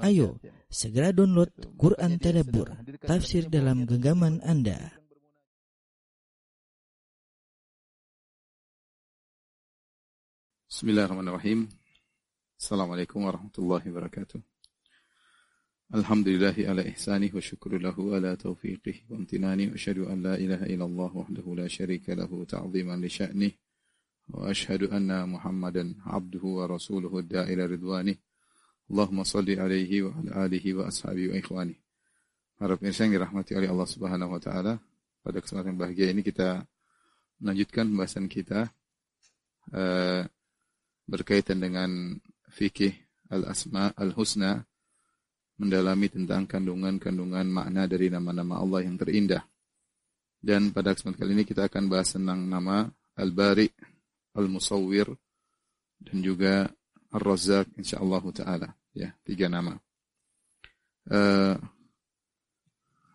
Ayo, segera download Quran Tadabbur, tafsir dalam genggaman Anda. Bismillahirrahmanirrahim. Assalamualaikum warahmatullahi wabarakatuh. Alhamdulillahi ala ihsanih wa syukru lahu ala taufiqih wa amtinani wa asyhadu an la ilaha illallah wahdahu la syarika lahu ta'ziman li sya'nih wa asyhadu anna Muhammadan abduhu wa rasuluhu da'ila ridwanih. Allahumma salli alaihi wa ala alihi wa ashabihi wa ikhwani. Para pemirsa yang dirahmati oleh Allah Subhanahu wa taala, pada kesempatan yang bahagia ini kita melanjutkan pembahasan kita berkaitan dengan fikih al-asma al-husna, mendalami tentang kandungan-kandungan makna dari nama-nama Allah yang terindah. Dan pada kesempatan kali ini kita akan bahas tentang nama Al-Bari', Al-Musawwir, dan juga Ar-Razzaq insyaallah ta'ala. Ya, tiga nama.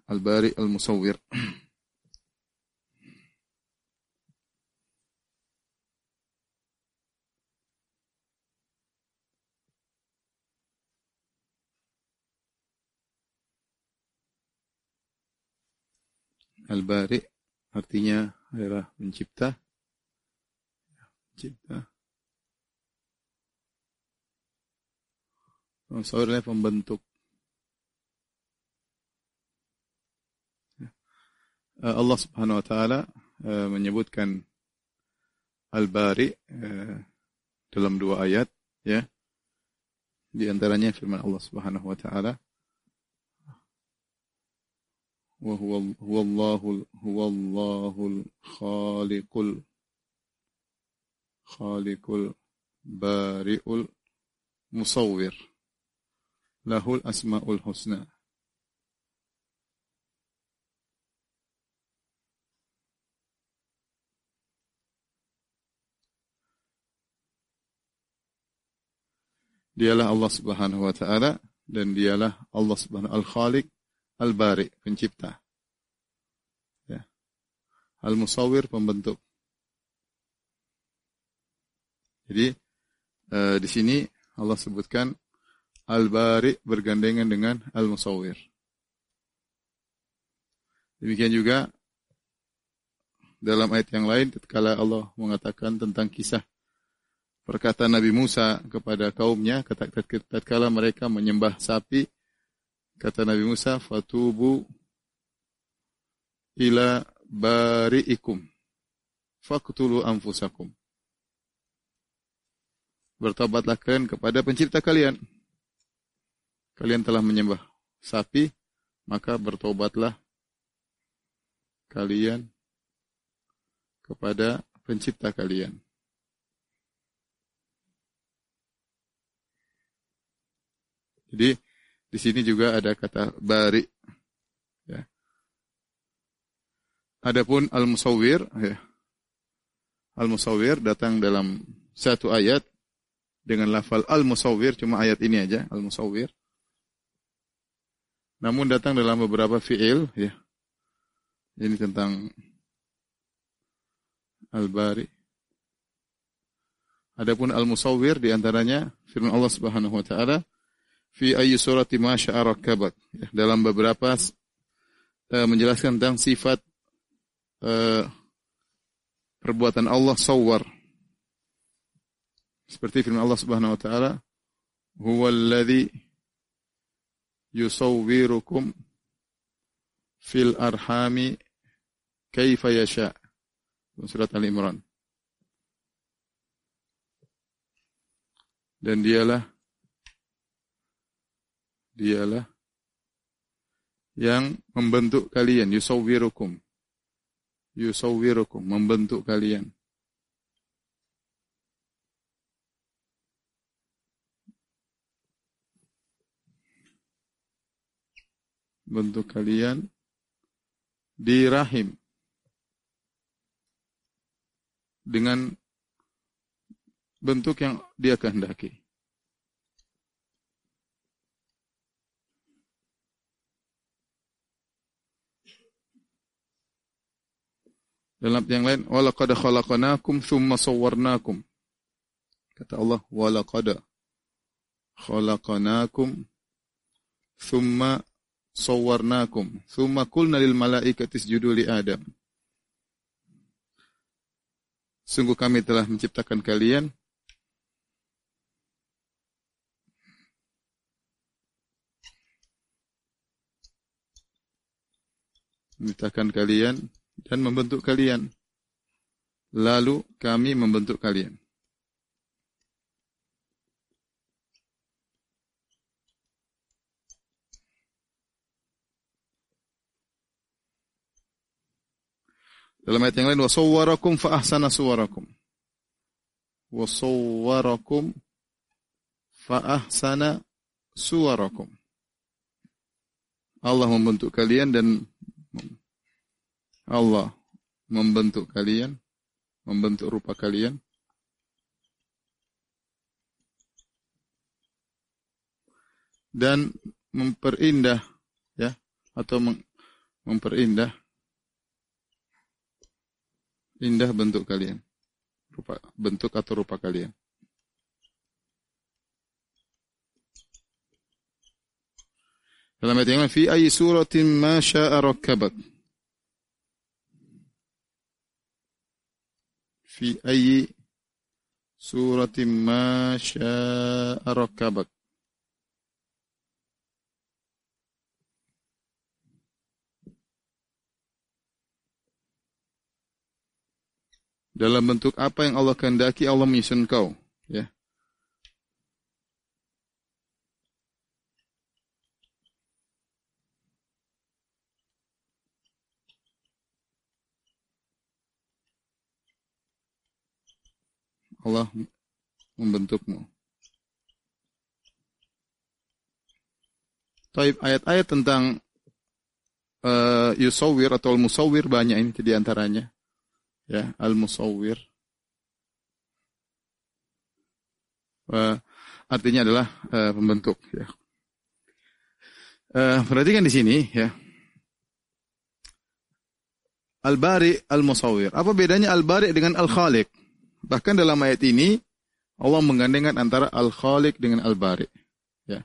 Al-Bari', Al-Musawwir. Al-Bari' artinya adalah mencipta. Mencipta. Al-Musawwir adalah pembentuk. Allah Subhanahu wa taala menyebutkan Al-Bari' dalam dua ayat, ya. Di antaranya firman Allah Subhanahu wa taala, "Wa huwallahul khaliqul bari'ul musawwir." Lahul asmaul husna. Dialah Allah Subhanahu wa taala, dan dialah Allah Subhanahu Al-Khaliq, Al-Bari', pencipta. Ya. Al-Musawwir, pembentuk. Jadi di sini Allah sebutkan Al-Bari' bergandengan dengan Al-Musawwir. Demikian juga dalam ayat yang lain ketika Allah mengatakan tentang kisah perkataan Nabi Musa kepada kaumnya tatkala mereka menyembah sapi, kata Nabi Musa, "Fatubu ila bari'ikum faqtulu anfusakum." Bertobatlah kalian kepada pencipta kalian. Kalian telah menyembah sapi, maka bertobatlah kalian kepada pencipta kalian. Jadi di sini juga ada kata bari. Ya. Adapun Al-Musawwir, ya. Al-Musawwir datang dalam satu ayat dengan lafal Al-Musawwir, cuma ayat ini aja, Al-Musawwir. Namun datang dalam beberapa fi'il, ya. Ini tentang Al-Bari'. Adapun Al-Musawwir di antaranya firman Allah Subhanahu wa taala, "Fi ayyi surati masya'arakkabat." Ya, dalam beberapa menjelaskan tentang sifat perbuatan Allah sawwar. Seperti firman Allah Subhanahu wa taala, "Huwallazi yusawwirukum fil arhami kaifa yasha." Surat Ali Imran. Dan dialah yang membentuk kalian, yusawwirukum, membentuk kalian. Bentuk kalian di rahim dengan bentuk yang dia kehendaki. Dalam yang lain, walaqad khalaqnakum tsumma sawwarnakum. Kata Allah, walaqad khalaqnakum thumma sawwarnakum thumma qulna lil malaikati isjudu li Adam. Sungguh kami telah menciptakan kalian dan membentuk kalian. Lalu kami membentuk kalian. Dalam ayat yang lain, wasawwarakum fa ahsana suwarakum. Wasawwarakum fa ahsana suwarakum. Allah membentuk kalian dan Allah membentuk kalian, membentuk rupa kalian. Dan memperindah, ya, atau memperindah indah bentuk kalian, rupa, bentuk atau rupa kalian. Dalam ayat yang lain, fi ayyi suratin masya'arakkabat. Fi ayyi suratin masya'arakkabat. Dalam bentuk apa yang Allah kehendaki, Allah menyusun kau, ya. Allah membentukmu. Taib, ayat-ayat tentang Yusawwir atau Al-Musawwir banyak, ini di antaranya. Ya, Al-Musawwir. Artinya adalah pembentuk. Ya. Perhatikan di sini, ya. Al-Bari' Al-Musawwir. Apa bedanya Al-Bari' dengan Al-Khaliq? Bahkan dalam ayat ini Allah menggandengkan antara Al-Khaliq dengan Al-Bari'. Ya.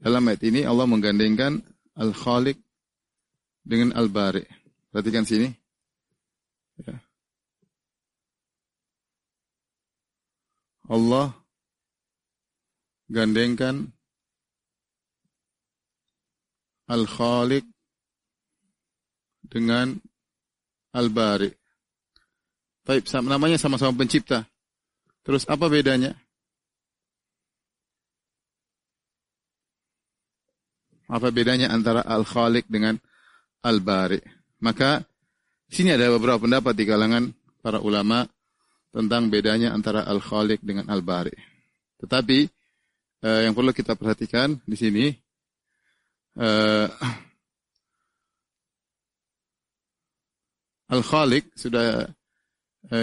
Dalam ayat ini Allah menggandengkan Al-Khaliq dengan Al-Bari'. Perhatikan sini. Ya. Allah gandengkan Al-Khaliq dengan Al-Bari'. Taib, namanya sama-sama pencipta. Terus apa bedanya? Apa bedanya antara Al-Khaliq dengan Al-Bari'? Maka sini ada beberapa pendapat di kalangan para ulama tentang bedanya antara Al-Khaliq dengan Al-Bari'. Tetapi yang perlu kita perhatikan di sini, Al-Khaliq sudah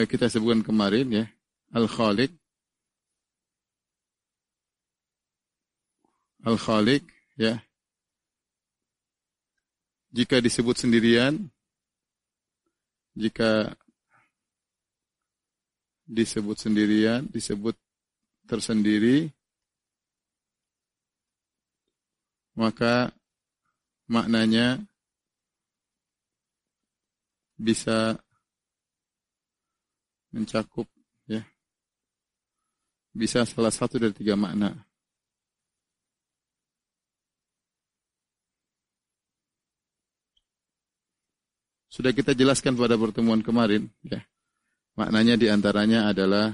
kita sebutkan kemarin, ya. Al-Khaliq, Al-Khaliq, ya. Jika disebut sendirian, disebut tersendiri, maka maknanya bisa mencakup, ya, bisa salah satu dari tiga makna. Sudah kita jelaskan pada pertemuan kemarin, ya. Maknanya diantaranya adalah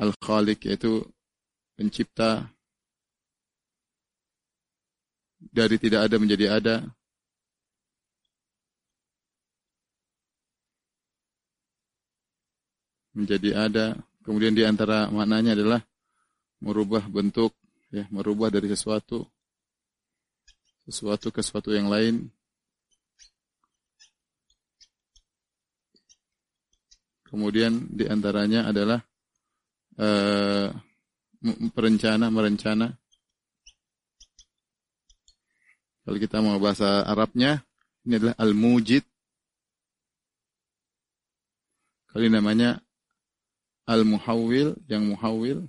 Al-Khaliq, yaitu pencipta dari tidak ada menjadi ada. Menjadi ada. Kemudian diantara maknanya adalah merubah bentuk, ya, merubah dari sesuatu ke sesuatu yang lain. Kemudian diantaranya adalah merencana. Kalau kita mau bahasa Arabnya, ini adalah Al-Mujid. Kali namanya Al-Muhawwil, yang muhawwil.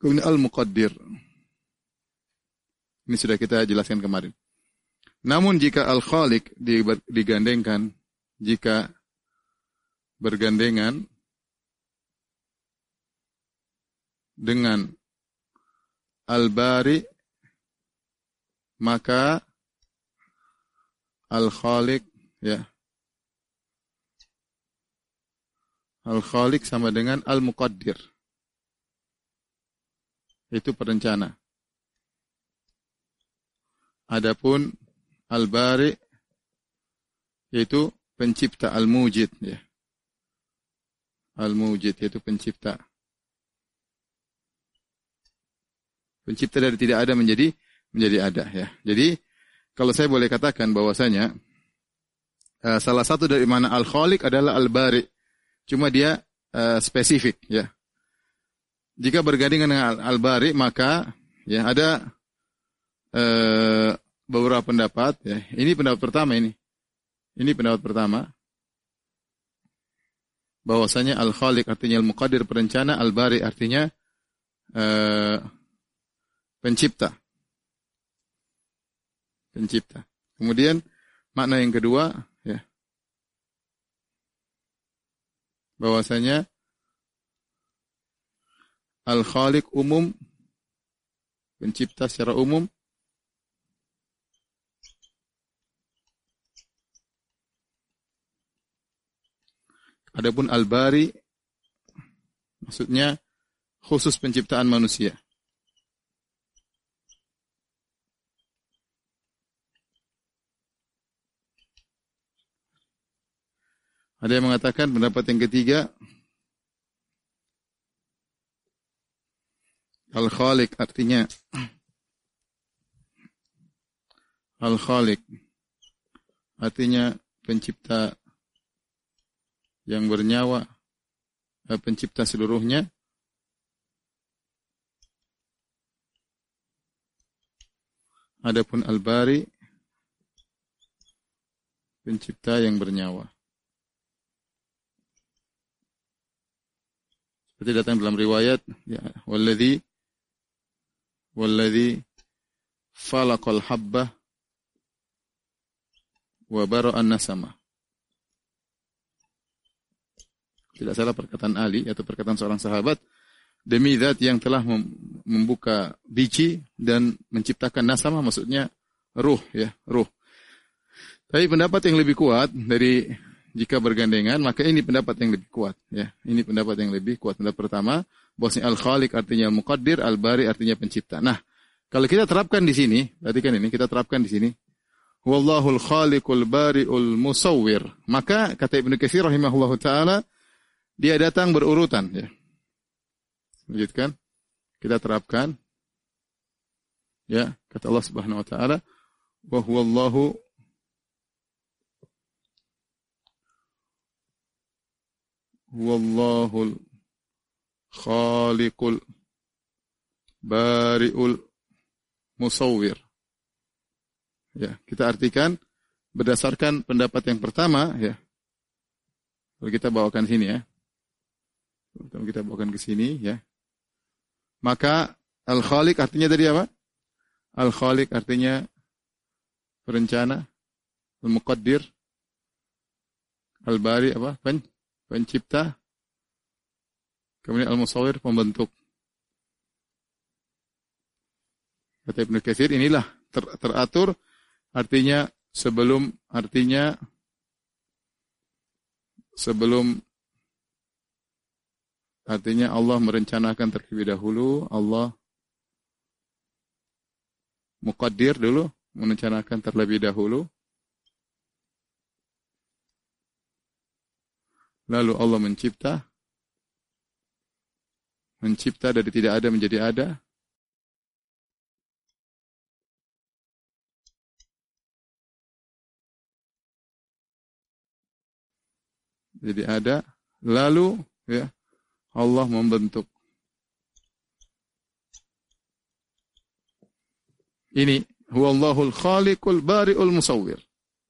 Kemudian Al-Muqaddir. Ini sudah kita jelaskan kemarin. Namun jika Al-Khaliq digandengkan, jika bergandengan dengan Al-Bari', maka Al-Khaliq, ya, Al-Khaliq sama dengan Al-Muqaddir. Itu perencana. Adapun Al-Bari' yaitu pencipta, Al-Mujid, ya. Al-Mujid yaitu pencipta. Pencipta dari tidak ada menjadi ada, ya. Jadi kalau saya boleh katakan bahwasanya salah satu dari mana Al-Khaliq adalah Al-Bari'. Cuma dia spesifik, ya. Jika bergandengan dengan Al-Bari', maka ya ada beberapa pendapat, ya. Ini pendapat pertama ini. Ini pendapat pertama. Bahwasanya Al-Khaliq artinya Al-Muqaddir, perencana, Al-Bari' artinya pencipta. Pencipta. Kemudian makna yang kedua, ya. Bahwasanya Al-Khaliq umum, pencipta secara umum. Adapun Al-Bari' maksudnya khusus penciptaan manusia. Ada yang mengatakan pendapat yang ketiga, Al-Khaliq artinya pencipta yang bernyawa, pencipta seluruhnya. Adapun Al-Bari', pencipta yang bernyawa. Seperti datang dalam riwayat, ya, walladzi falaqal habbah wa bara'an nasama. Tidak salah perkataan Ali atau perkataan seorang sahabat, demi zat yang telah membuka biji dan menciptakan nasama, maksudnya ruh, ya, ruh. Tapi pendapat yang lebih kuat dari jika bergandengan, maka ini pendapat yang lebih kuat, ya. Ini pendapat yang lebih kuat. Pendapat pertama, bahwasanya Al-Khaliq artinya Al-Muqaddir, Al-Bari' artinya pencipta. Nah, kalau kita terapkan di sini, perhatikan ini, kita terapkan di sini. Wallahul Khaliqul Bari'ul Musawwir. Maka kata Ibn Katsir rahimahullahu taala, dia datang berurutan, ya. Lanjutkan. Kita terapkan. Ya, kata Allah Subhanahu wa taala, "Wa huwallahu wallahul khaliqul bari'ul musawwir." Ya, kita artikan berdasarkan pendapat yang pertama, ya. Kalau kita bawakan sini, ya. Kalau kita bawakan ke sini, ya. Maka Al-Khaliq artinya tadi apa? Al-Khaliq artinya perencana, Al-Muqaddir, Al-Bari apa? Pencipta. Kemudian Al-Musawwir, pembentuk. Kata Ibn Katsir, inilah teratur artinya sebelum, artinya sebelum. Artinya Allah merencanakan terlebih dahulu, Allah Muqaddir dulu, merencanakan terlebih dahulu. Lalu Allah mencipta. Mencipta dari tidak ada menjadi ada. Jadi ada. Lalu, ya, Allah membentuk. Ini huwallahul khaliqul bari'ul musawwir.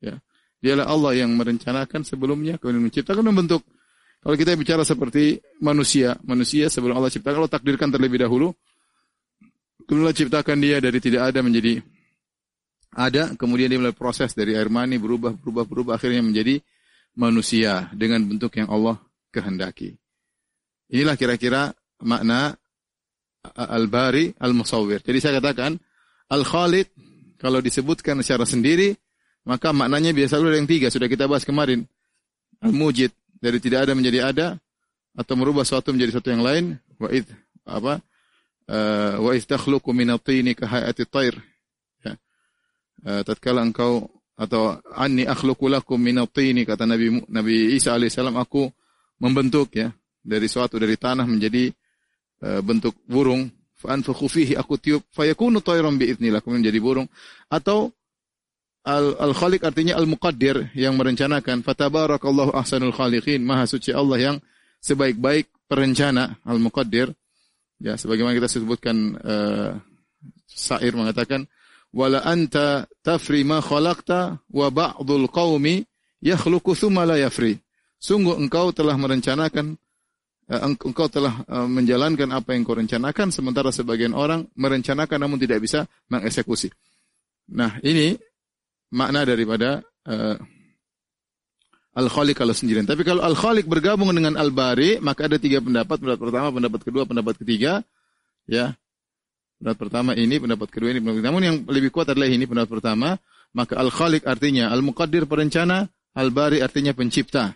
Ya. Dialah Allah yang merencanakan sebelumnya, kemudian menciptakan, membentuk. Kalau kita bicara seperti manusia sebelum Allah ciptakan, Allah takdirkan terlebih dahulu. Kemudian ciptakan dia dari tidak ada menjadi ada, kemudian dia melalui proses dari air mani berubah, akhirnya menjadi manusia dengan bentuk yang Allah kehendaki. Inilah kira-kira makna Al-Bari Al-Musawwir. Jadi saya katakan Al-Khaliq kalau disebutkan secara sendiri, maka maknanya biasa dulu ada yang tiga, sudah kita bahas kemarin. Al-Mujid, dari tidak ada menjadi ada, atau merubah suatu menjadi satu yang lain. Wa idh takhluqu min at-tini ka hay'ati at-tayr. Tatkala engkau atau anni akhluqu lakum min at-tini, kata Nabi Isa alaihissalam, aku membentuk ya dari suatu dari tanah menjadi bentuk burung. Fa anfukhu fihi, aku tiup, fa yakunu tayran bi idznillah, kemudian menjadi burung. Atau Al-Khaliq artinya Al-Muqaddir, yang merencanakan. Fatabarakallahu ahsanul khaliqin, maha suci Allah yang sebaik-baik perencana, Al-Muqaddir. Ya, sebagaimana kita sebutkan, syair mengatakan, wala anta tafri ma khalaqta wa ba'dul qaumi yakhluqu thumma la yafri. Sungguh engkau telah merencanakan, engkau telah menjalankan apa yang kau rencanakan, sementara sebagian orang merencanakan namun tidak bisa mengeksekusi. Nah, ini makna daripada Al-Khaliq kalau sendirian. Tapi kalau Al-Khaliq bergabung dengan Al-Bari, maka ada tiga pendapat pertama, pendapat kedua, pendapat ketiga. Ya, pendapat pertama ini, pendapat kedua ini, pendapat ketiga. Namun yang lebih kuat adalah ini, pendapat pertama. Maka Al-Khaliq artinya Al-Muqaddir, perencana. Al-Bari artinya pencipta.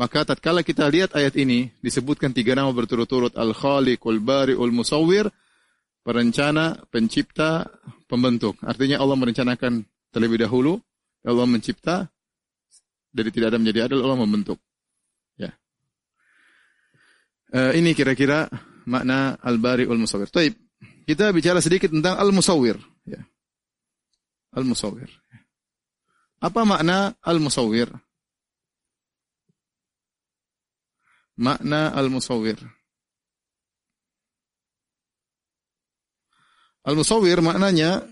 Maka tatkala kita lihat ayat ini, disebutkan tiga nama berturut-turut, Al-Khaliq, Al-Bari, Al-Musawwir, perencana, pencipta, pembentuk. Artinya Allah merencanakan terlebih dahulu, Allah mencipta, dari tidak ada menjadi ada, Allah membentuk. Ya. Ini kira-kira makna Al-Bari Al-Musawwir. Baik, kita bicara sedikit tentang Al-Musawwir. Ya. Al-Musawwir. Apa makna Al-Musawwir? Makna Al-Musawwir. Al-Musawwir maknanya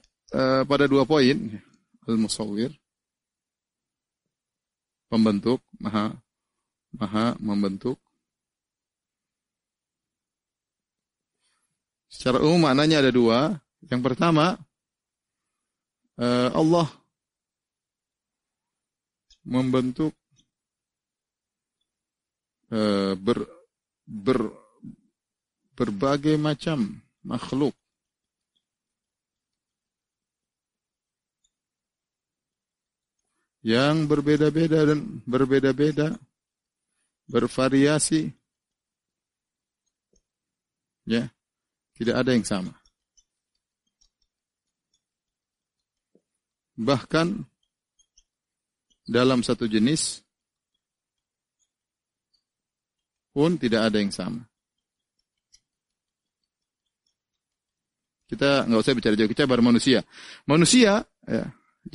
pada dua poin. Al-Musawwir, pembentuk, maha membentuk. Secara umum maknanya ada dua. Yang pertama, Allah membentuk berbagai macam makhluk. Yang berbeda-beda dan bervariasi. Ya, tidak ada yang sama. Bahkan dalam satu jenis pun tidak ada yang sama. Kita nggak usah bicara jauh, kita bicara manusia. Manusia, ya.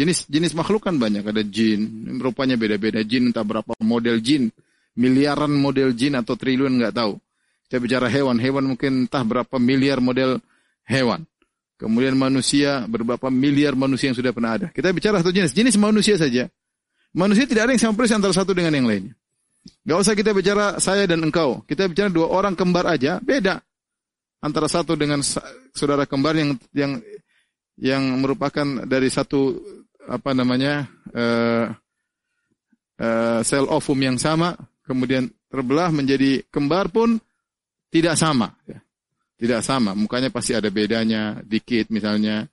Jenis makhluk kan banyak, ada jin, rupanya beda-beda jin, entah berapa model jin, miliaran model jin atau triliun nggak tahu. Kita bicara hewan mungkin entah berapa miliar model hewan. Kemudian manusia, berapa miliar manusia yang sudah pernah ada. Kita bicara satu jenis manusia saja. Manusia tidak ada yang sama persis antara satu dengan yang lainnya. Nggak usah kita bicara saya dan engkau, kita bicara dua orang kembar aja beda antara satu dengan saudara kembar yang merupakan dari satu sel ovum yang sama, kemudian terbelah menjadi kembar pun tidak sama, ya. Tidak sama, mukanya pasti ada bedanya dikit misalnya,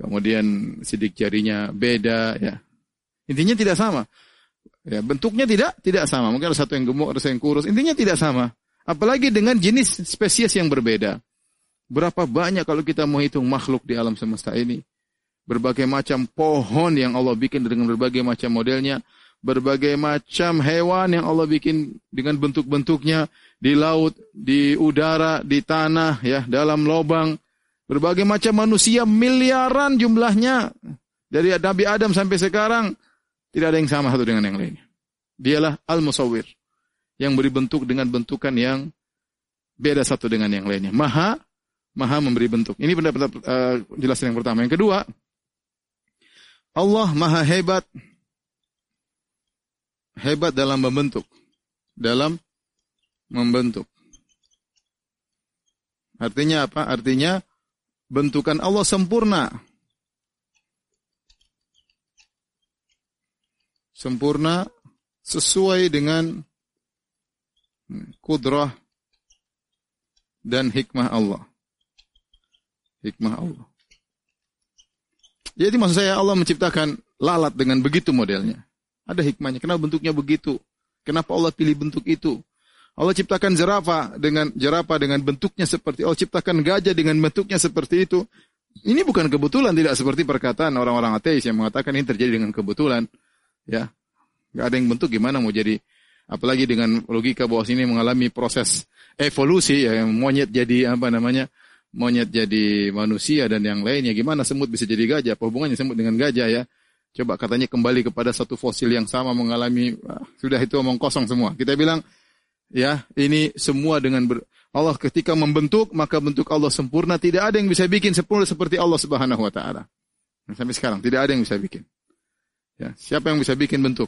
kemudian sidik jarinya beda, ya. Intinya tidak sama, ya, bentuknya tidak sama, mungkin ada satu yang gemuk, ada satu yang kurus, intinya tidak sama. Apalagi dengan jenis spesies yang berbeda. Berapa banyak kalau kita mau hitung makhluk di alam semesta ini. Berbagai macam pohon yang Allah bikin dengan berbagai macam modelnya. Berbagai macam hewan yang Allah bikin dengan bentuk-bentuknya. Di laut, di udara, di tanah, ya, dalam lubang. Berbagai macam manusia, miliaran jumlahnya. Dari Nabi Adam sampai sekarang, tidak ada yang sama satu dengan yang lainnya. Dialah Al-Musawwir. Yang beri bentuk dengan bentukan yang beda satu dengan yang lainnya. Maha memberi bentuk. Ini pendapat jelasan yang pertama. Yang kedua, Allah maha hebat dalam membentuk. Artinya apa? Artinya Bentukan Allah sempurna. Sempurna sesuai dengan kudrah dan hikmah Allah. Hikmah Allah. Jadi maksud saya Allah menciptakan lalat dengan begitu modelnya. Ada hikmahnya. Kenapa bentuknya begitu? Kenapa Allah pilih bentuk itu? Allah ciptakan jerapah dengan bentuknya seperti, Allah ciptakan gajah dengan bentuknya seperti itu. Ini bukan kebetulan, tidak seperti perkataan orang-orang ateis yang mengatakan ini terjadi dengan kebetulan. Ya, nggak ada yang bentuk gimana mau jadi, apalagi dengan logika bahwa sini mengalami proses evolusi, ya, monyet jadi monyet jadi manusia dan yang lainnya. Gimana semut bisa jadi gajah? Apa hubungannya semut dengan gajah ya? Coba katanya kembali kepada satu fosil yang sama mengalami, sudah itu omong kosong semua. Kita bilang, ya, ini semua dengan Allah ketika membentuk, maka bentuk Allah sempurna. Tidak ada yang bisa bikin sempurna seperti Allah Subhanahu wa taala. Sampai sekarang tidak ada yang bisa bikin. Ya, siapa yang bisa bikin bentuk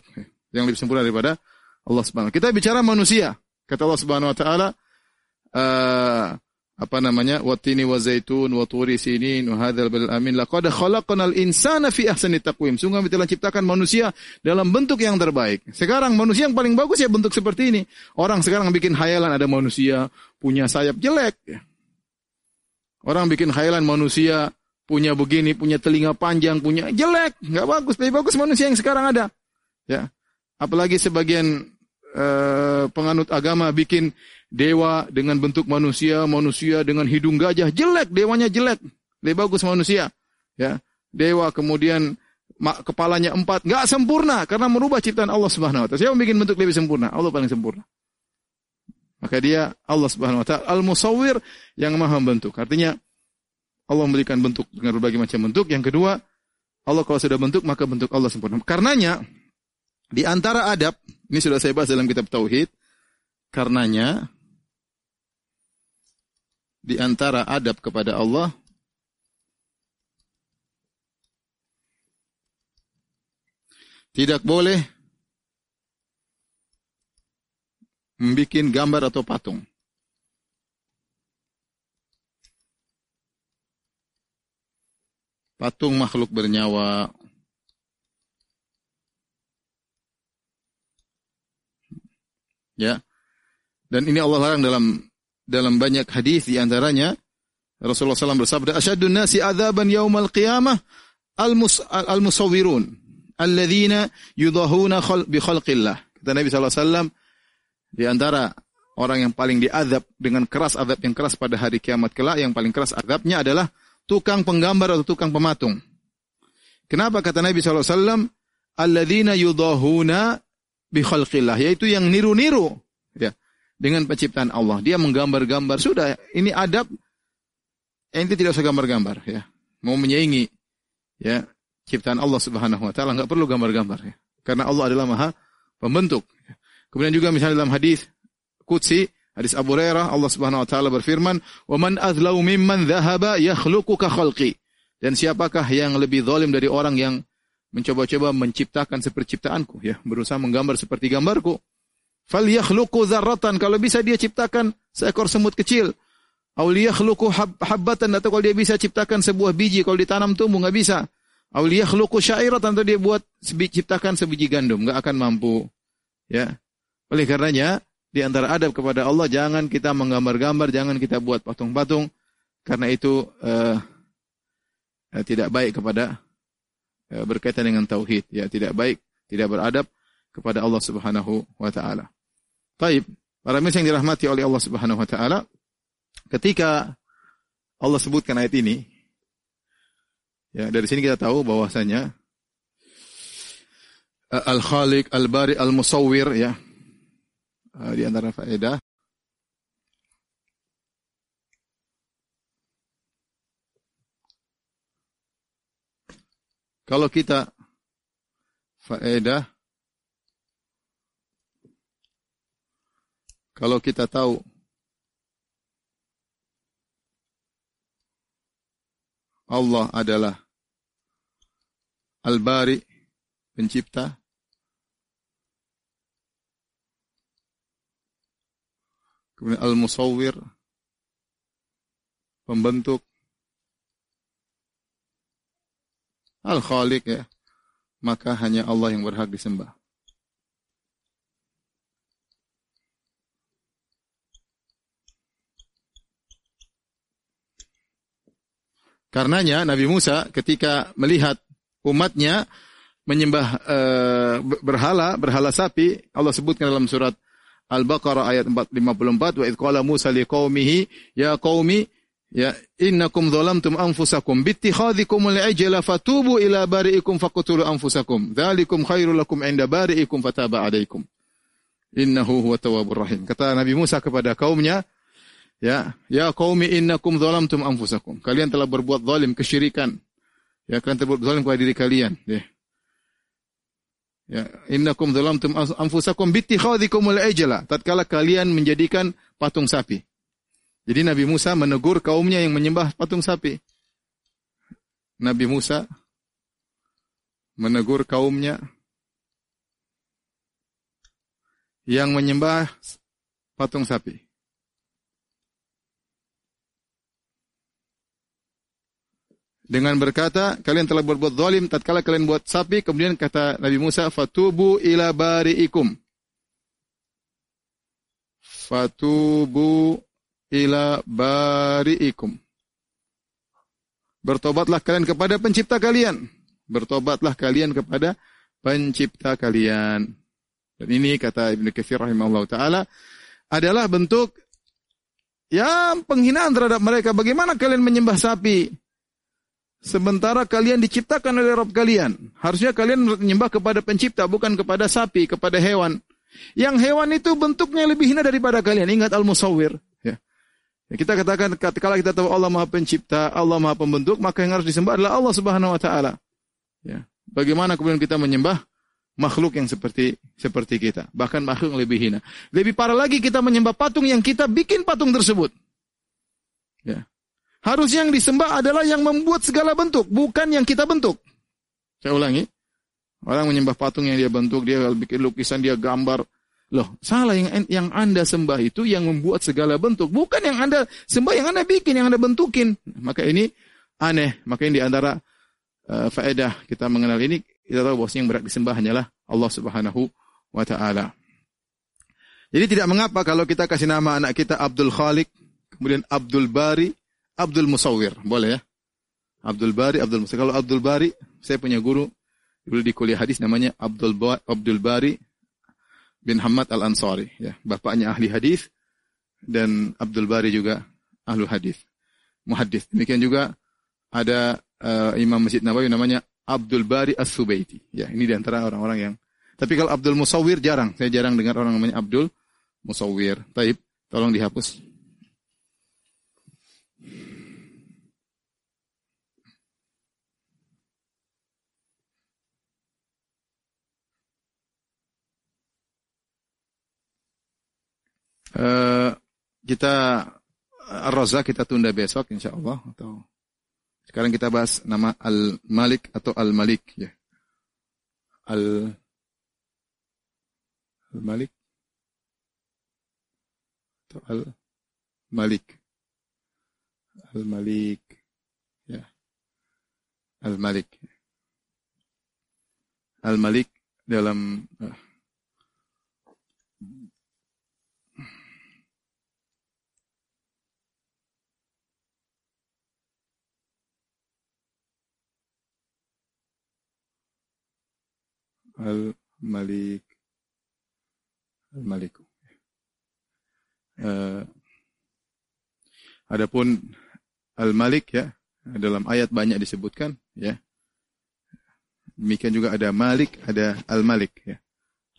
yang lebih sempurna daripada Allah Subhanahu wa taala? Kita bicara manusia. Kata Allah Subhanahu wa taala, Wattini wa zaitun wa turi sinin wa hadzal balad amin laqad khalaqnal insana fi ahsani taqwim. Sungguh kami telah ciptakan manusia dalam bentuk yang terbaik. Sekarang manusia yang paling bagus ya bentuk seperti ini. Orang sekarang bikin khayalan ada manusia punya sayap, jelek. Orang bikin khayalan manusia punya begini, punya telinga panjang, punya, jelek, enggak bagus. Lebih bagus manusia yang sekarang ada. Ya. Apalagi sebagian penganut agama bikin dewa dengan bentuk manusia, manusia dengan hidung gajah, jelek, dewanya jelek, lebih bagus manusia, ya, dewa kemudian kepalanya 4, nggak sempurna karena merubah ciptaan Allah Subhanahu Wa Taala. Siapa bikin bentuk lebih sempurna? Allah paling sempurna. Maka dia Allah Subhanahu Wa Taala Al-Musawwir yang maha bentuk. Artinya Allah memberikan bentuk dengan berbagai macam bentuk. Yang kedua, Allah kalau sudah bentuk maka bentuk Allah sempurna. Karenanya di antara adab, ini sudah saya bahas dalam kitab Tauhid. Karenanya di antara adab kepada Allah tidak boleh membuat gambar atau patung. Patung makhluk bernyawa. Ya. Dan ini Allah larang dalam banyak hadis, di antaranya Rasulullah SAW bersabda, "Asyaddun nasi adzaban yaumal qiyamah al-musawwirun alladzina yudahuna bi khalqillah." Kata Nabi SAW, di antara orang yang paling diazab dengan keras, azab yang keras pada hari kiamat kelak, yang paling keras azabnya adalah tukang penggambar atau tukang pematung. Kenapa kata Nabi SAW, "Alladzina yudahuna bi khalqillah," yaitu yang niru-niru ya dengan penciptaan Allah. Dia menggambar-gambar, sudah ini adab, ente tidak usah gambar-gambar ya. Mau menyaingi ya ciptaan Allah Subhanahu wa taala enggak perlu gambar-gambar ya. Karena Allah adalah Maha Pembentuk. Kemudian juga misalnya dalam hadis qudsi, hadis Abu Hurairah, Allah Subhanahu wa taala berfirman, "Wa man azlamu mimman dhahaba yakhluqu ka khalqi." Dan siapakah yang lebih zalim dari orang yang mencoba-coba menciptakan seperti ciptaanku, ya, berusaha menggambar seperti gambarku. Fal yakhluqu dzarratan, kalau bisa dia ciptakan seekor semut kecil. Aw yakhluqu habbatan, atau kalau dia bisa ciptakan sebuah biji, kalau ditanam tumbuh enggak bisa. Aw yakhluqu sya'iratan, atau dia ciptakan sebiji gandum, enggak akan mampu. Ya. Oleh karenanya, di antara adab kepada Allah, jangan kita menggambar-gambar, jangan kita buat patung-patung, karena itu tidak baik kepada, berkaitan dengan tauhid, ya, tidak baik, tidak beradab kepada Allah Subhanahu wa taala. Baik, para muslim yang dirahmati oleh Allah Subhanahu wa taala, ketika Allah sebutkan ayat ini, ya, dari sini kita tahu bahwasanya Al-Khaliq, Al-Bari', Al-Musawwir, ya, di antara faedah kalau kita faedah, kalau kita tahu Allah adalah Al-Bari', pencipta, kemudian Al-Musawwir, pembentuk, Al-Khaliq ya, maka hanya Allah yang berhak disembah. Karenanya Nabi Musa ketika melihat umatnya menyembah berhala sapi, Allah sebutkan dalam surat Al-Baqarah ayat 454, wa idh qala Musa liqaumihi ya qaumi ya innakum zalamtum anfusakum bittikhadhikumul ajla fatubu ila bari'ikum faqtulu anfusakum dzalikum khairul lakum 'inda bari'ikum fataba 'alaikum innahu huwa tawwabur rahim. Kata Nabi Musa kepada kaumnya, Ya qaumi innakum zalamtum anfusakum. Kalian telah berbuat zalim, kesyirikan. Ya, kalian telah berbuat zalim kepada diri kalian. Ya, innakum zalamtum anfusakum bittikhadhikumul ajla. Tatkala kalian menjadikan patung sapi. Jadi Nabi Musa menegur kaumnya yang menyembah patung sapi. Nabi Musa menegur kaumnya yang menyembah patung sapi. Dengan berkata, kalian telah berbuat zalim tatkala kalian buat sapi, kemudian kata Nabi Musa, fatubu ila bari'ikum. Fatubu ila bari'ikum. Bertobatlah kalian kepada pencipta kalian. Bertobatlah kalian kepada pencipta kalian. Dan ini kata Ibn Katsir rahimahullah ta'ala adalah bentuk yang penghinaan terhadap mereka. Bagaimana kalian menyembah sapi? Sementara kalian diciptakan oleh Rabb kalian. Harusnya kalian menyembah kepada pencipta, bukan kepada sapi, kepada hewan. Yang hewan itu bentuknya lebih hina daripada kalian. Ingat Al-Musawwir. Ya. Kita katakan, kalau kita tahu Allah Maha Pencipta, Allah Maha Pembentuk, maka yang harus disembah adalah Allah Subhanahu Wa Taala. Ya. Bagaimana kemudian kita menyembah makhluk yang seperti kita. Bahkan makhluk yang lebih hina. Lebih parah lagi kita menyembah patung yang kita bikin patung tersebut. Ya. Harusnya yang disembah adalah yang membuat segala bentuk, bukan yang kita bentuk. Saya ulangi. Orang menyembah patung yang dia bentuk, dia bikin lukisan, dia gambar. Loh, salah, yang Anda sembah itu yang membuat segala bentuk, bukan yang Anda sembah, yang Anda bikin, yang Anda bentukin. Maka ini aneh. Maka ini di antara faedah kita mengenal ini, kita tahu bahwasanya yang berhak disembah hanyalah Allah Subhanahu wa taala. Jadi tidak mengapa kalau kita kasih nama anak kita Abdul Khaliq, kemudian Abdul Bari, Abdul Musawwir, boleh ya? Abdul Bari, Abdul Musawwir. Kalau Abdul Bari, saya punya guru dulu di kuliah hadis namanya Abdul Bari Bin Hamad Al-Ansari, ya. Bapaknya ahli hadis dan Abdul Bari juga ahli hadis, muhaddis. Demikian juga ada Imam Masjid Nabawi namanya Abdul Bari As-Subaiti, ya. Ini di antara orang-orang yang, tapi kalau Abdul Musawwir jarang. Saya jarang dengar orang namanya Abdul Musawwir. Taib, tolong dihapus. Kita Ar-Razzaq kita tunda besok insyaallah, atau sekarang kita bahas nama Al Malik atau Al Malik ya. Al Malik atau Al Malik. Al Malik ya. Al Malik. Al Malik dalam Al-Malik, Al-Malik. Adapun Al-Malik ya, dalam ayat banyak disebutkan ya. Demikian juga ada Malik, ada Al-Malik ya.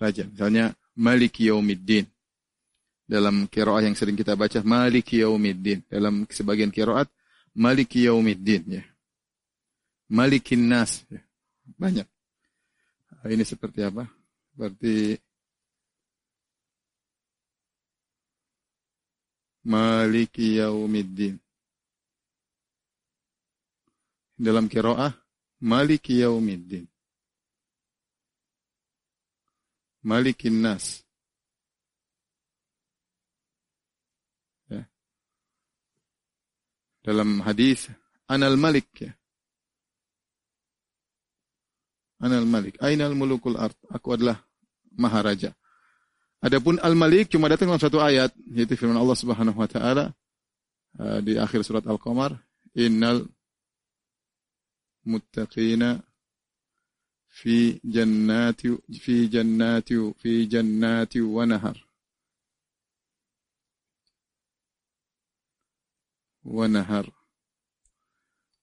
Raja, misalnya Malik Yaumiddin. Dalam qiraah yang sering kita baca Malik Yaumiddin, dalam sebagian qiraat Malik Yaumiddin ya. Malikin Nas ya. Banyak. Ini seperti apa? Seperti Maliki Yaumiddin. Dalam qiraah Maliki Yaumiddin. Malikin Nas. Ya. Dalam hadis Anal Malik ya. Anal Malik. Ainal mulukul ard. Aku adalah maharaja. Adapun Al-Malik cuma datang dalam satu ayat, yaitu firman Allah Subhanahu wa taala di akhir surat Al-Qamar, innal muttaqina fi jannati wa nahar. Wa nahar.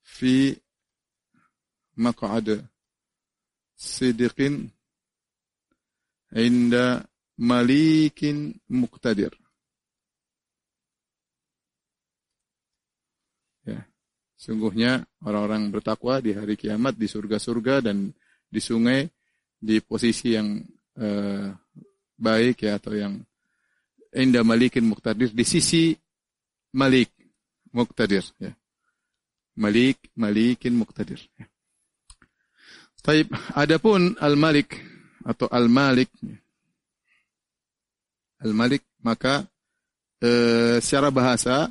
Fi maq'ad sidqin inda malikin muqtadir. Ya, sungguhnya orang-orang bertakwa di hari kiamat di surga-surga dan di sungai di posisi yang baik, ya, atau yang inda malikin muqtadir, di sisi Malik Muqtadir, ya. Malikin Muqtadir, ya. Taib, adapun Al-Malik atau Al-Malik, Al-Malik, maka secara bahasa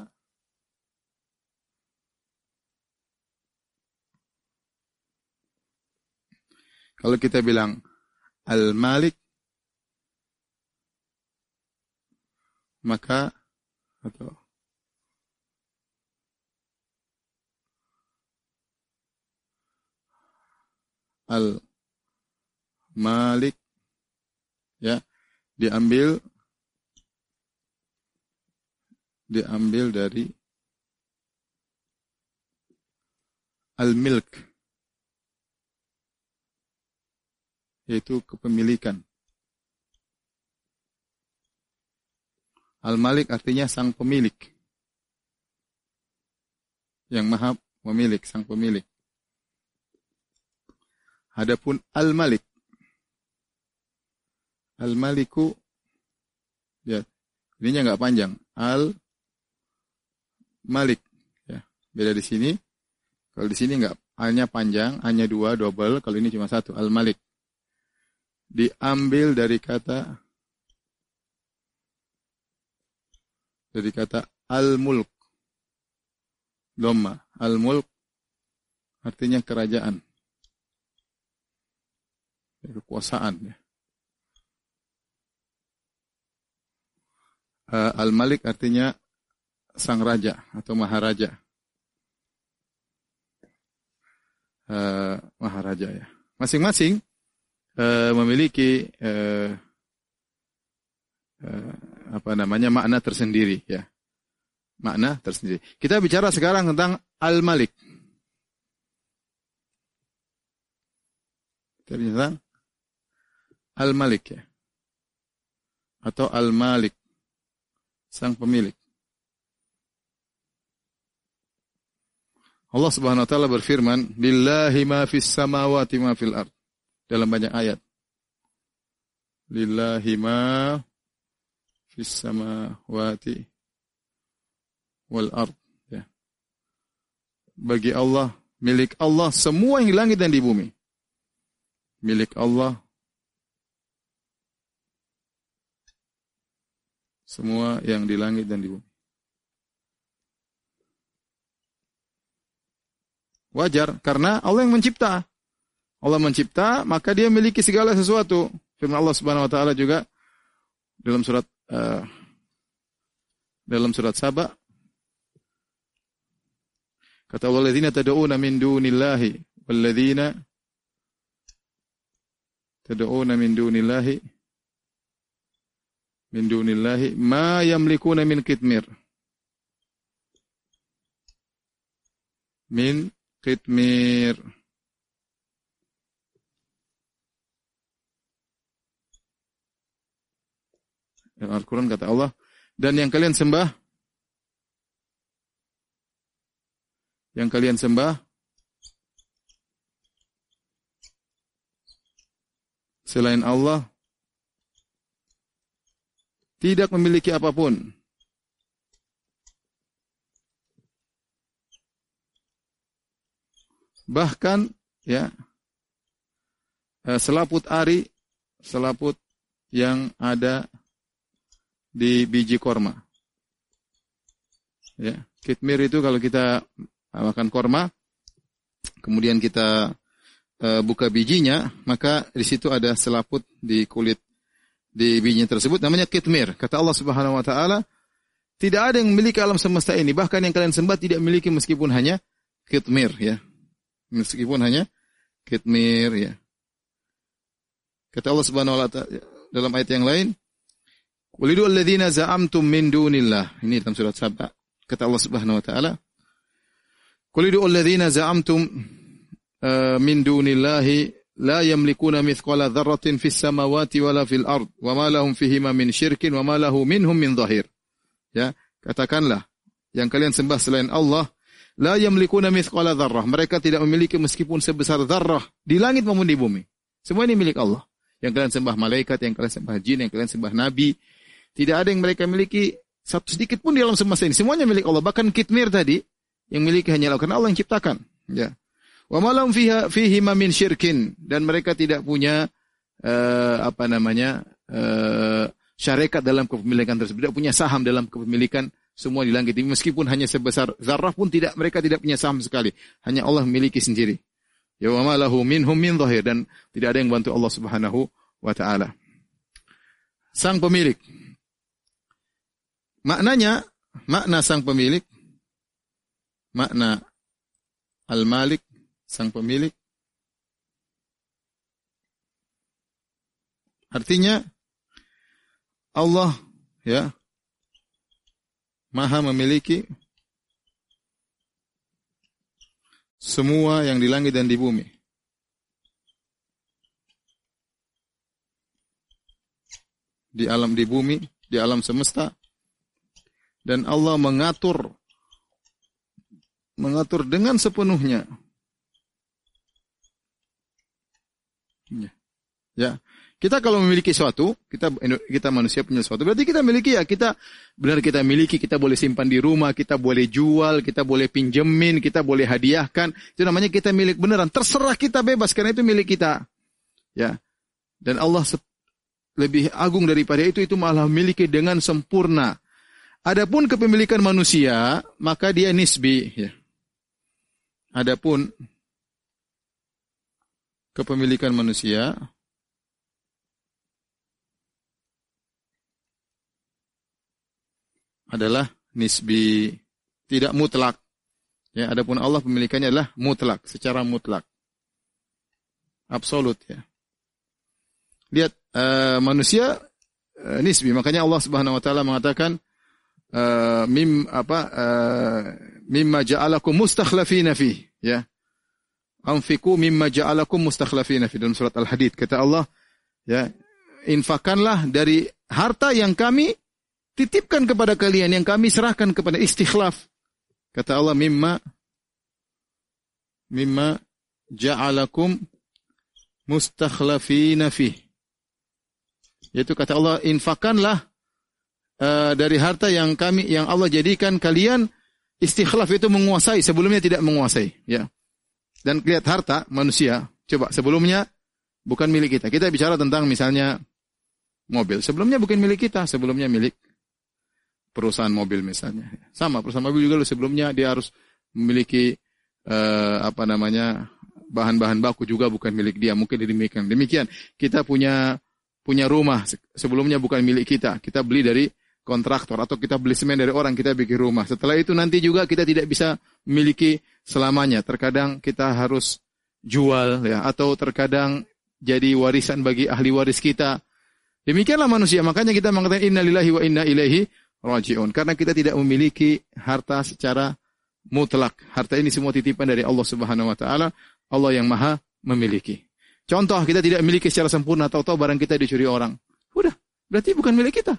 kalau kita bilang Al-Malik, maka atau Al-Malik, ya, diambil dari Al-Milk, yaitu kepemilikan. Al-Malik artinya sang pemilik, yang maha pemilik, sang pemilik. Adapun Al-Malik, Al-Maliku, ya, ininya enggak panjang. Al-Malik, ya, beda di sini. Kalau di sini enggak, A-nya panjang, A-nya dua, double. Kalau ini cuma satu, Al-Malik. Diambil dari kata Al-Mulk, dhamma. Al-Mulk artinya kerajaan, kekuasaan, ya. Al-Malik artinya sang raja atau maharaja. Maharaja, ya. Masing-masing memiliki makna tersendiri, ya. Makna tersendiri. Kita bicara sekarang tentang Al-Malik. Kita bicara Al-Malik, ya, atau Al-Malik, sang pemilik. Allah Subhanahu wa taala berfirman, "Lillahi ma fis samawati ma fil ard." Dalam banyak ayat. "Lillahi ma fis samawati wal ard." Ya. Bagi Allah, milik Allah semua yang di langit dan di bumi. Milik Allah semua yang di langit dan di bumi. Wajar, karena Allah yang mencipta. Allah mencipta, maka dia memiliki segala sesuatu. Firman Allah Subhanahu wa taala juga dalam surat Sabah, kata walladzina tad'una min dunillahi min dunillahi ma yamlikuna min qitmir Al-Quran, kata Allah, dan yang kalian sembah selain Allah tidak memiliki apapun. Bahkan, ya, selaput yang ada di biji korma. Ya, kitmir itu kalau kita makan korma, kemudian kita buka bijinya, maka di situ ada selaput di kulit di biji tersebut, namanya kitmir. Kata Allah Subhanahu wa taala, tidak ada yang memiliki alam semesta ini, bahkan yang kalian sembah tidak memiliki meskipun hanya kitmir, ya. Meskipun hanya kitmir, ya. Kata Allah Subhanahu wa taala dalam ayat yang lain, "Qul idul ladzina za'amtum min dunillah." Ini dalam surat Sabah. Kata Allah Subhanahu wa taala, "Qul idul ladzina za'amtum min dunillahi la yamlikuna mithqala dzarratin fis samawati wala fil ard wa ma lahum fihima min syirkin wa ma lahu minhum min dhahir." Ya, katakanlah yang kalian sembah selain Allah, la yamlikuna mithqala dzarrah, mereka tidak memiliki meskipun sebesar dzarrah di langit maupun di bumi. Semua ini milik Allah. Yang kalian sembah malaikat, yang kalian sembah jin, yang kalian sembah nabi, tidak ada yang mereka miliki satu sedikit pun di alam semesta ini. Semuanya milik Allah. Bahkan kitmir tadi yang miliki hanya Allah, karena Allah yang ciptakan, ya. Wa malam fihi ma min syirkin, dan mereka tidak punya syarikat dalam kepemilikan tersebut, tidak punya saham dalam kepemilikan semua di langit ini, meskipun hanya sebesar zarrah pun tidak, mereka tidak punya saham sekali, hanya Allah memiliki sendiri. Ya wa malahu minhum min dhahir, dan tidak ada yang bantu Allah Subhanahu wa taala, sang pemilik. Maknanya, makna sang pemilik, makna Al-Malik, sang pemilik, artinya Allah, ya, maha memiliki semua yang di langit dan di bumi. Di alam, di bumi, di alam semesta. Dan Allah mengatur dengan sepenuhnya. Ya. Kita kalau memiliki sesuatu, kita manusia punya sesuatu, berarti kita miliki, ya, kita miliki, kita boleh simpan di rumah, kita boleh jual, kita boleh pinjemin, kita boleh hadiahkan. Itu namanya kita milik beneran. Terserah kita, bebas, karena itu milik kita. Ya. Dan Allah lebih agung daripada itu malah memiliki dengan sempurna. Adapun kepemilikan manusia, maka dia nisbi, ya. Adapun kepemilikan manusia, adalah nisbi, tidak mutlak. Ya, adapun Allah pemilikannya adalah mutlak, secara mutlak, absolut. Ya. Lihat manusia nisbi, makanya Allah Subhanahu Wa Taala mengatakan, mimma ja'alakum mustakhlafina fi. Ya. Anfiqu mimma ja'alakum mustakhlafina fi, dalam surat Al-Hadid. Kata Allah, ya, infakkanlah dari harta yang kami titipkan kepada kalian, yang kami serahkan kepada istikhlaf. Kata Allah, mimma ja'alakum mustakhlafina fi. Yaitu kata Allah, infakkanlah dari harta yang Allah jadikan kalian istikhlaf, itu menguasai, sebelumnya tidak menguasai, ya. Dan lihat harta manusia, coba, sebelumnya bukan milik kita. Kita bicara tentang misalnya mobil. Sebelumnya bukan milik kita, sebelumnya milik perusahaan mobil misalnya. Sama, perusahaan mobil juga sebelumnya dia harus memiliki bahan-bahan baku, juga bukan milik dia. Mungkin demikian. Demikian, kita punya rumah, sebelumnya bukan milik kita. Kita beli dari kontraktor, atau kita beli semen dari orang, kita bikin rumah. Setelah itu nanti juga kita tidak bisa memiliki selamanya. Terkadang kita harus jual, ya, atau terkadang jadi warisan bagi ahli waris kita. Demikianlah manusia. Makanya kita mengatakan inna lillahi wa inna ilaihi raji'un, karena kita tidak memiliki harta secara mutlak. Harta ini semua titipan dari Allah Subhanahu wa taala, Allah yang maha memiliki. Contoh, kita tidak memiliki secara sempurna, tahu-tahu barang kita dicuri orang. Udah, berarti bukan milik kita.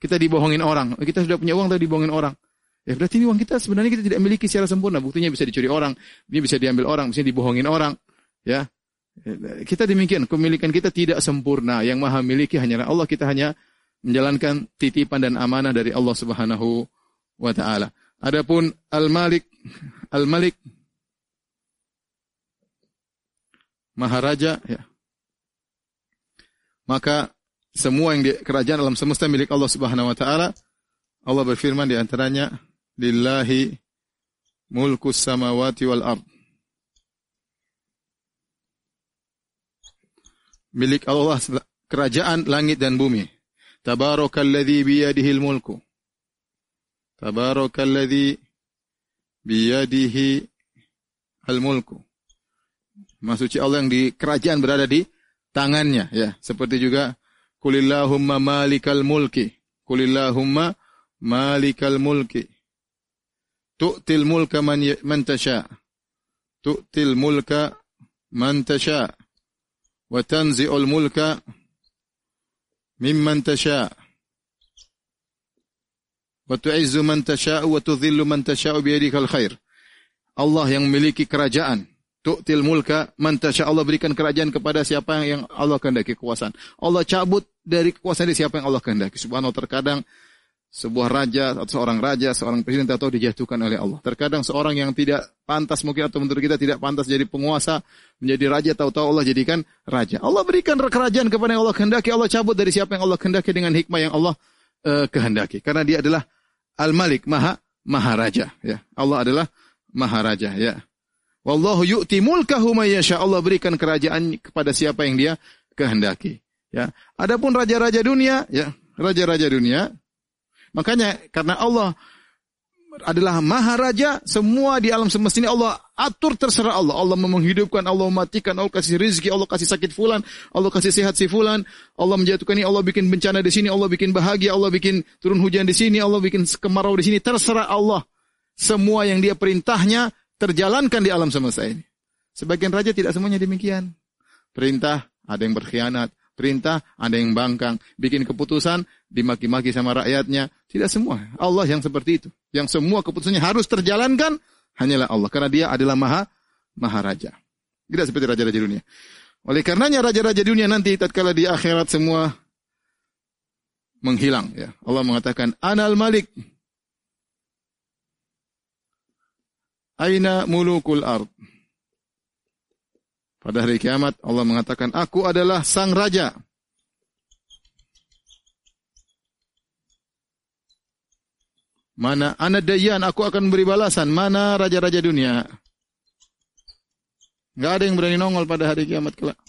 Kita dibohongin orang. Kita sudah punya uang, tapi dibohongin orang. Ya, berarti ini uang kita sebenarnya kita tidak miliki secara sempurna. Buktinya bisa dicuri orang, ini bisa diambil orang, bisa dibohongin orang. Ya, kita demikian. Kepemilikan kita tidak sempurna. Yang maha miliki hanyalah Allah. Kita hanya menjalankan titipan dan amanah dari Allah Subhanahu wa taala. Adapun Al-Malik, Maharaja, ya. Maka semua yang di kerajaan alam semesta milik Allah Subhanahu wa taala. Allah berfirman di antaranya, lillahi mulkus samawati wal ard. milik Allah kerajaan langit dan bumi. Tabarakalladzi biyadihil mulku. Tabarakalladzi biyadihi al-mulku. Maha suci Allah yang di kerajaan berada di tangannya, ya. Seperti juga kulillahumma malikal mulki. Kulillahumma malikal mulki. Tu'til mulka man tasha. Tu'til mulka man tasha. Wa tanzi'ul mulka mimman tasha. Wa tu'izzu man tasha wa tudhillu man tasha biyadikal khair. Allah yang memiliki kerajaan. Tu'til mulka man tasha. Allah berikan kerajaan kepada siapa yang Allah kehendaki kekuasaan. Allah cabut dari kekuasaan dari siapa yang Allah kehendaki. Subhanallah, terkadang sebuah raja atau seorang raja, seorang presiden atau dijatuhkan oleh Allah. Terkadang seorang yang tidak pantas mungkin atau menurut kita tidak pantas jadi penguasa, menjadi raja, tahu-tahu Allah jadikan raja. Allah berikan kerajaan kepada yang Allah kehendaki. Allah cabut dari siapa yang Allah kehendaki dengan hikmah yang Allah kehendaki. Karena dia adalah Al-Malik, Maharaja. Ya. Allah adalah Maharaja, ya. Wallahu yu'ti mulkahu may yasha. Allah berikan kerajaan kepada siapa yang dia kehendaki, ya. Adapun raja-raja dunia, ya, raja-raja dunia. Makanya karena Allah adalah Maharaja, semua di alam semesta ini Allah atur, terserah Allah. Allah menghidupkan, Allah mematikan, Allah kasih rezeki, Allah kasih sakit fulan, Allah kasih sehat si fulan, Allah menjatuhkan ini, Allah bikin bencana di sini, Allah bikin bahagia, Allah bikin turun hujan di sini, Allah bikin kemarau di sini, terserah Allah. Semua yang dia perintahnya terjalankan di alam semesta ini. Sebagian raja tidak semuanya demikian. Perintah ada yang berkhianat, perintah ada yang bangkang, bikin keputusan dimaki-maki sama rakyatnya. Tidak semua. Allah yang seperti itu. Yang semua keputusannya harus terjalankan hanyalah Allah. Karena dia adalah Maharaja. Tidak seperti raja-raja dunia. Oleh karenanya raja-raja dunia nanti tatkala di akhirat semua menghilang, ya. Allah mengatakan Anal Malik. Aina mulukul ard. Pada hari kiamat Allah mengatakan, aku adalah sang raja. Mana ana dayyan, aku akan beri balasan. Mana raja-raja dunia? Enggak ada yang berani nongol pada hari kiamat kelak.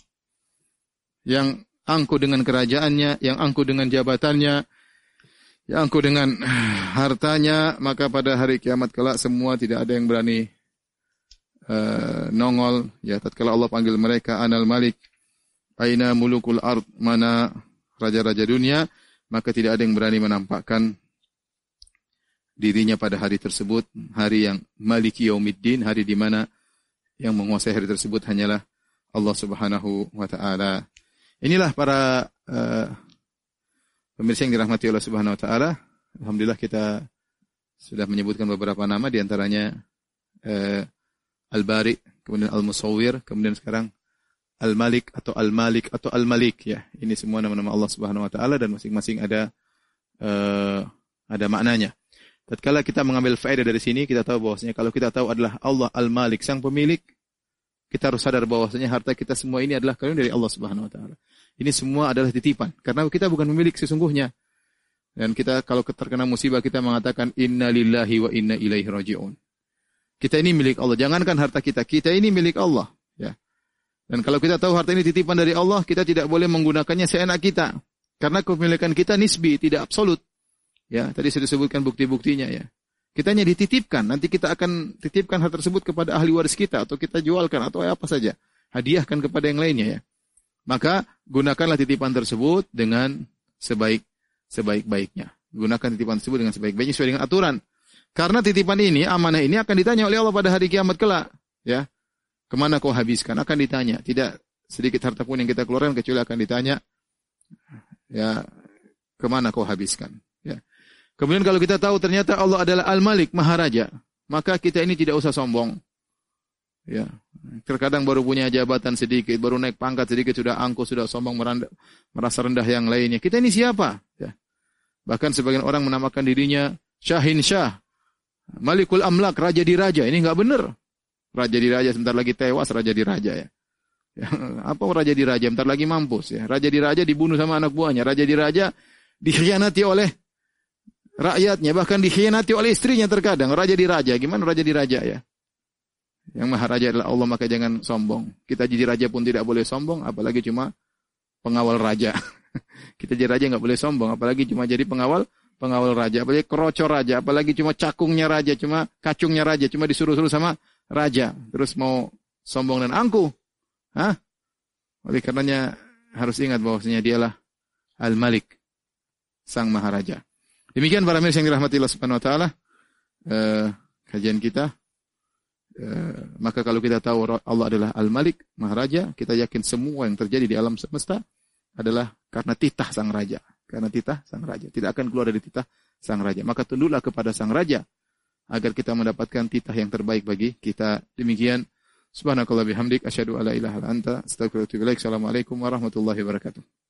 Yang angku dengan kerajaannya, yang angku dengan jabatannya, yang angku dengan hartanya, maka pada hari kiamat kelak semua tidak ada yang berani nongol, ya. Tatkala Allah panggil mereka Anal Malik, aina mulukul ard, mana raja-raja dunia, maka tidak ada yang berani menampakkan dirinya pada hari tersebut, hari yang Maliki Yaumiddin, hari di mana yang menguasai hari tersebut hanyalah Allah Subhanahu wa taala. Inilah para pemirsa yang dirahmati Allah Subhanahu wa taala. Alhamdulillah kita sudah menyebutkan beberapa nama, di antaranya Al-Bari', kemudian Al-Musawwir, kemudian sekarang Al-Malik atau Al-Malik atau Al-Malik, ya. Ini semua nama-nama Allah Subhanahu wa taala dan masing-masing ada maknanya. Tatkala kita mengambil faedah dari sini, kita tahu bahwasanya kalau kita tahu adalah Allah Al-Malik, sang pemilik, kita harus sadar bahwasanya harta kita semua ini adalah karunia dari Allah Subhanahu wa taala. Ini semua adalah titipan, karena kita bukan pemilik sesungguhnya. Dan kita kalau terkena musibah, kita mengatakan inna lillahi wa inna ilaihi raji'un. Kita ini milik Allah. Jangankan harta kita, kita ini milik Allah, ya. Dan kalau kita tahu harta ini titipan dari Allah, kita tidak boleh menggunakannya seenak kita. Karena kepemilikan kita nisbi, tidak absolut. Ya, tadi sudah disebutkan bukti-buktinya, ya. Kita hanya dititipkan, nanti kita akan titipkan harta tersebut kepada ahli waris kita, atau kita jualkan, atau apa saja. Hadiahkan kepada yang lainnya, ya. Maka gunakanlah titipan tersebut dengan sebaik-baiknya. Gunakan titipan tersebut dengan sebaik-baiknya sesuai dengan aturan. Karena titipan ini, amanah ini akan ditanya oleh Allah pada hari kiamat kelak, ya. Kemana kau habiskan? Akan ditanya. Tidak sedikit harta pun yang kita keluarkan kecuali akan ditanya, ya, kemana kau habiskan, ya. Kemudian kalau kita tahu ternyata Allah adalah Al-Malik, Maharaja, maka kita ini tidak usah sombong. Ya, terkadang baru punya jabatan sedikit, baru naik pangkat sedikit sudah angkuh, sudah sombong, merasa rendah yang lainnya. Kita ini siapa? Ya. Bahkan sebagian orang menamakan dirinya Syahin Syah, Malikul amlak, raja di raja. Ini enggak benar. Raja di raja sebentar lagi tewas, raja di raja, ya. Ya, apa raja di raja sebentar lagi mampus, ya. Raja di raja dibunuh sama anak buahnya, raja di raja dikhianati oleh rakyatnya, bahkan dikhianati oleh istrinya terkadang. Raja di raja, gimana raja di raja, ya? Yang Maharaja adalah Allah, maka jangan sombong. Kita jadi raja pun tidak boleh sombong, apalagi cuma pengawal raja. Kita jadi raja nggak boleh sombong, apalagi cuma jadi pengawal raja, apalagi kerocor raja, apalagi cuma cakungnya raja, cuma kacungnya raja, cuma disuruh-suruh sama raja. Terus mau sombong dan angkuh. Hah? Oleh karenanya harus ingat bahwasanya dialah Al-Malik, sang maharaja. Demikian para pemirsa yang dirahmati Allah Subhanahu wa taala, kajian kita. Maka kalau kita tahu Allah adalah Al-Malik, maharaja, kita yakin semua yang terjadi di alam semesta adalah karena titah sang raja. Karena titah sang raja, tidak akan keluar dari titah sang raja. Maka tunduklah kepada sang raja agar kita mendapatkan titah yang terbaik bagi kita. Demikian, subhanakallah bihamdik, asyhadu alla ilaha illa anta, astaghfiruka wa atubu ilaik. Assalamualaikum warahmatullahi wabarakatuh.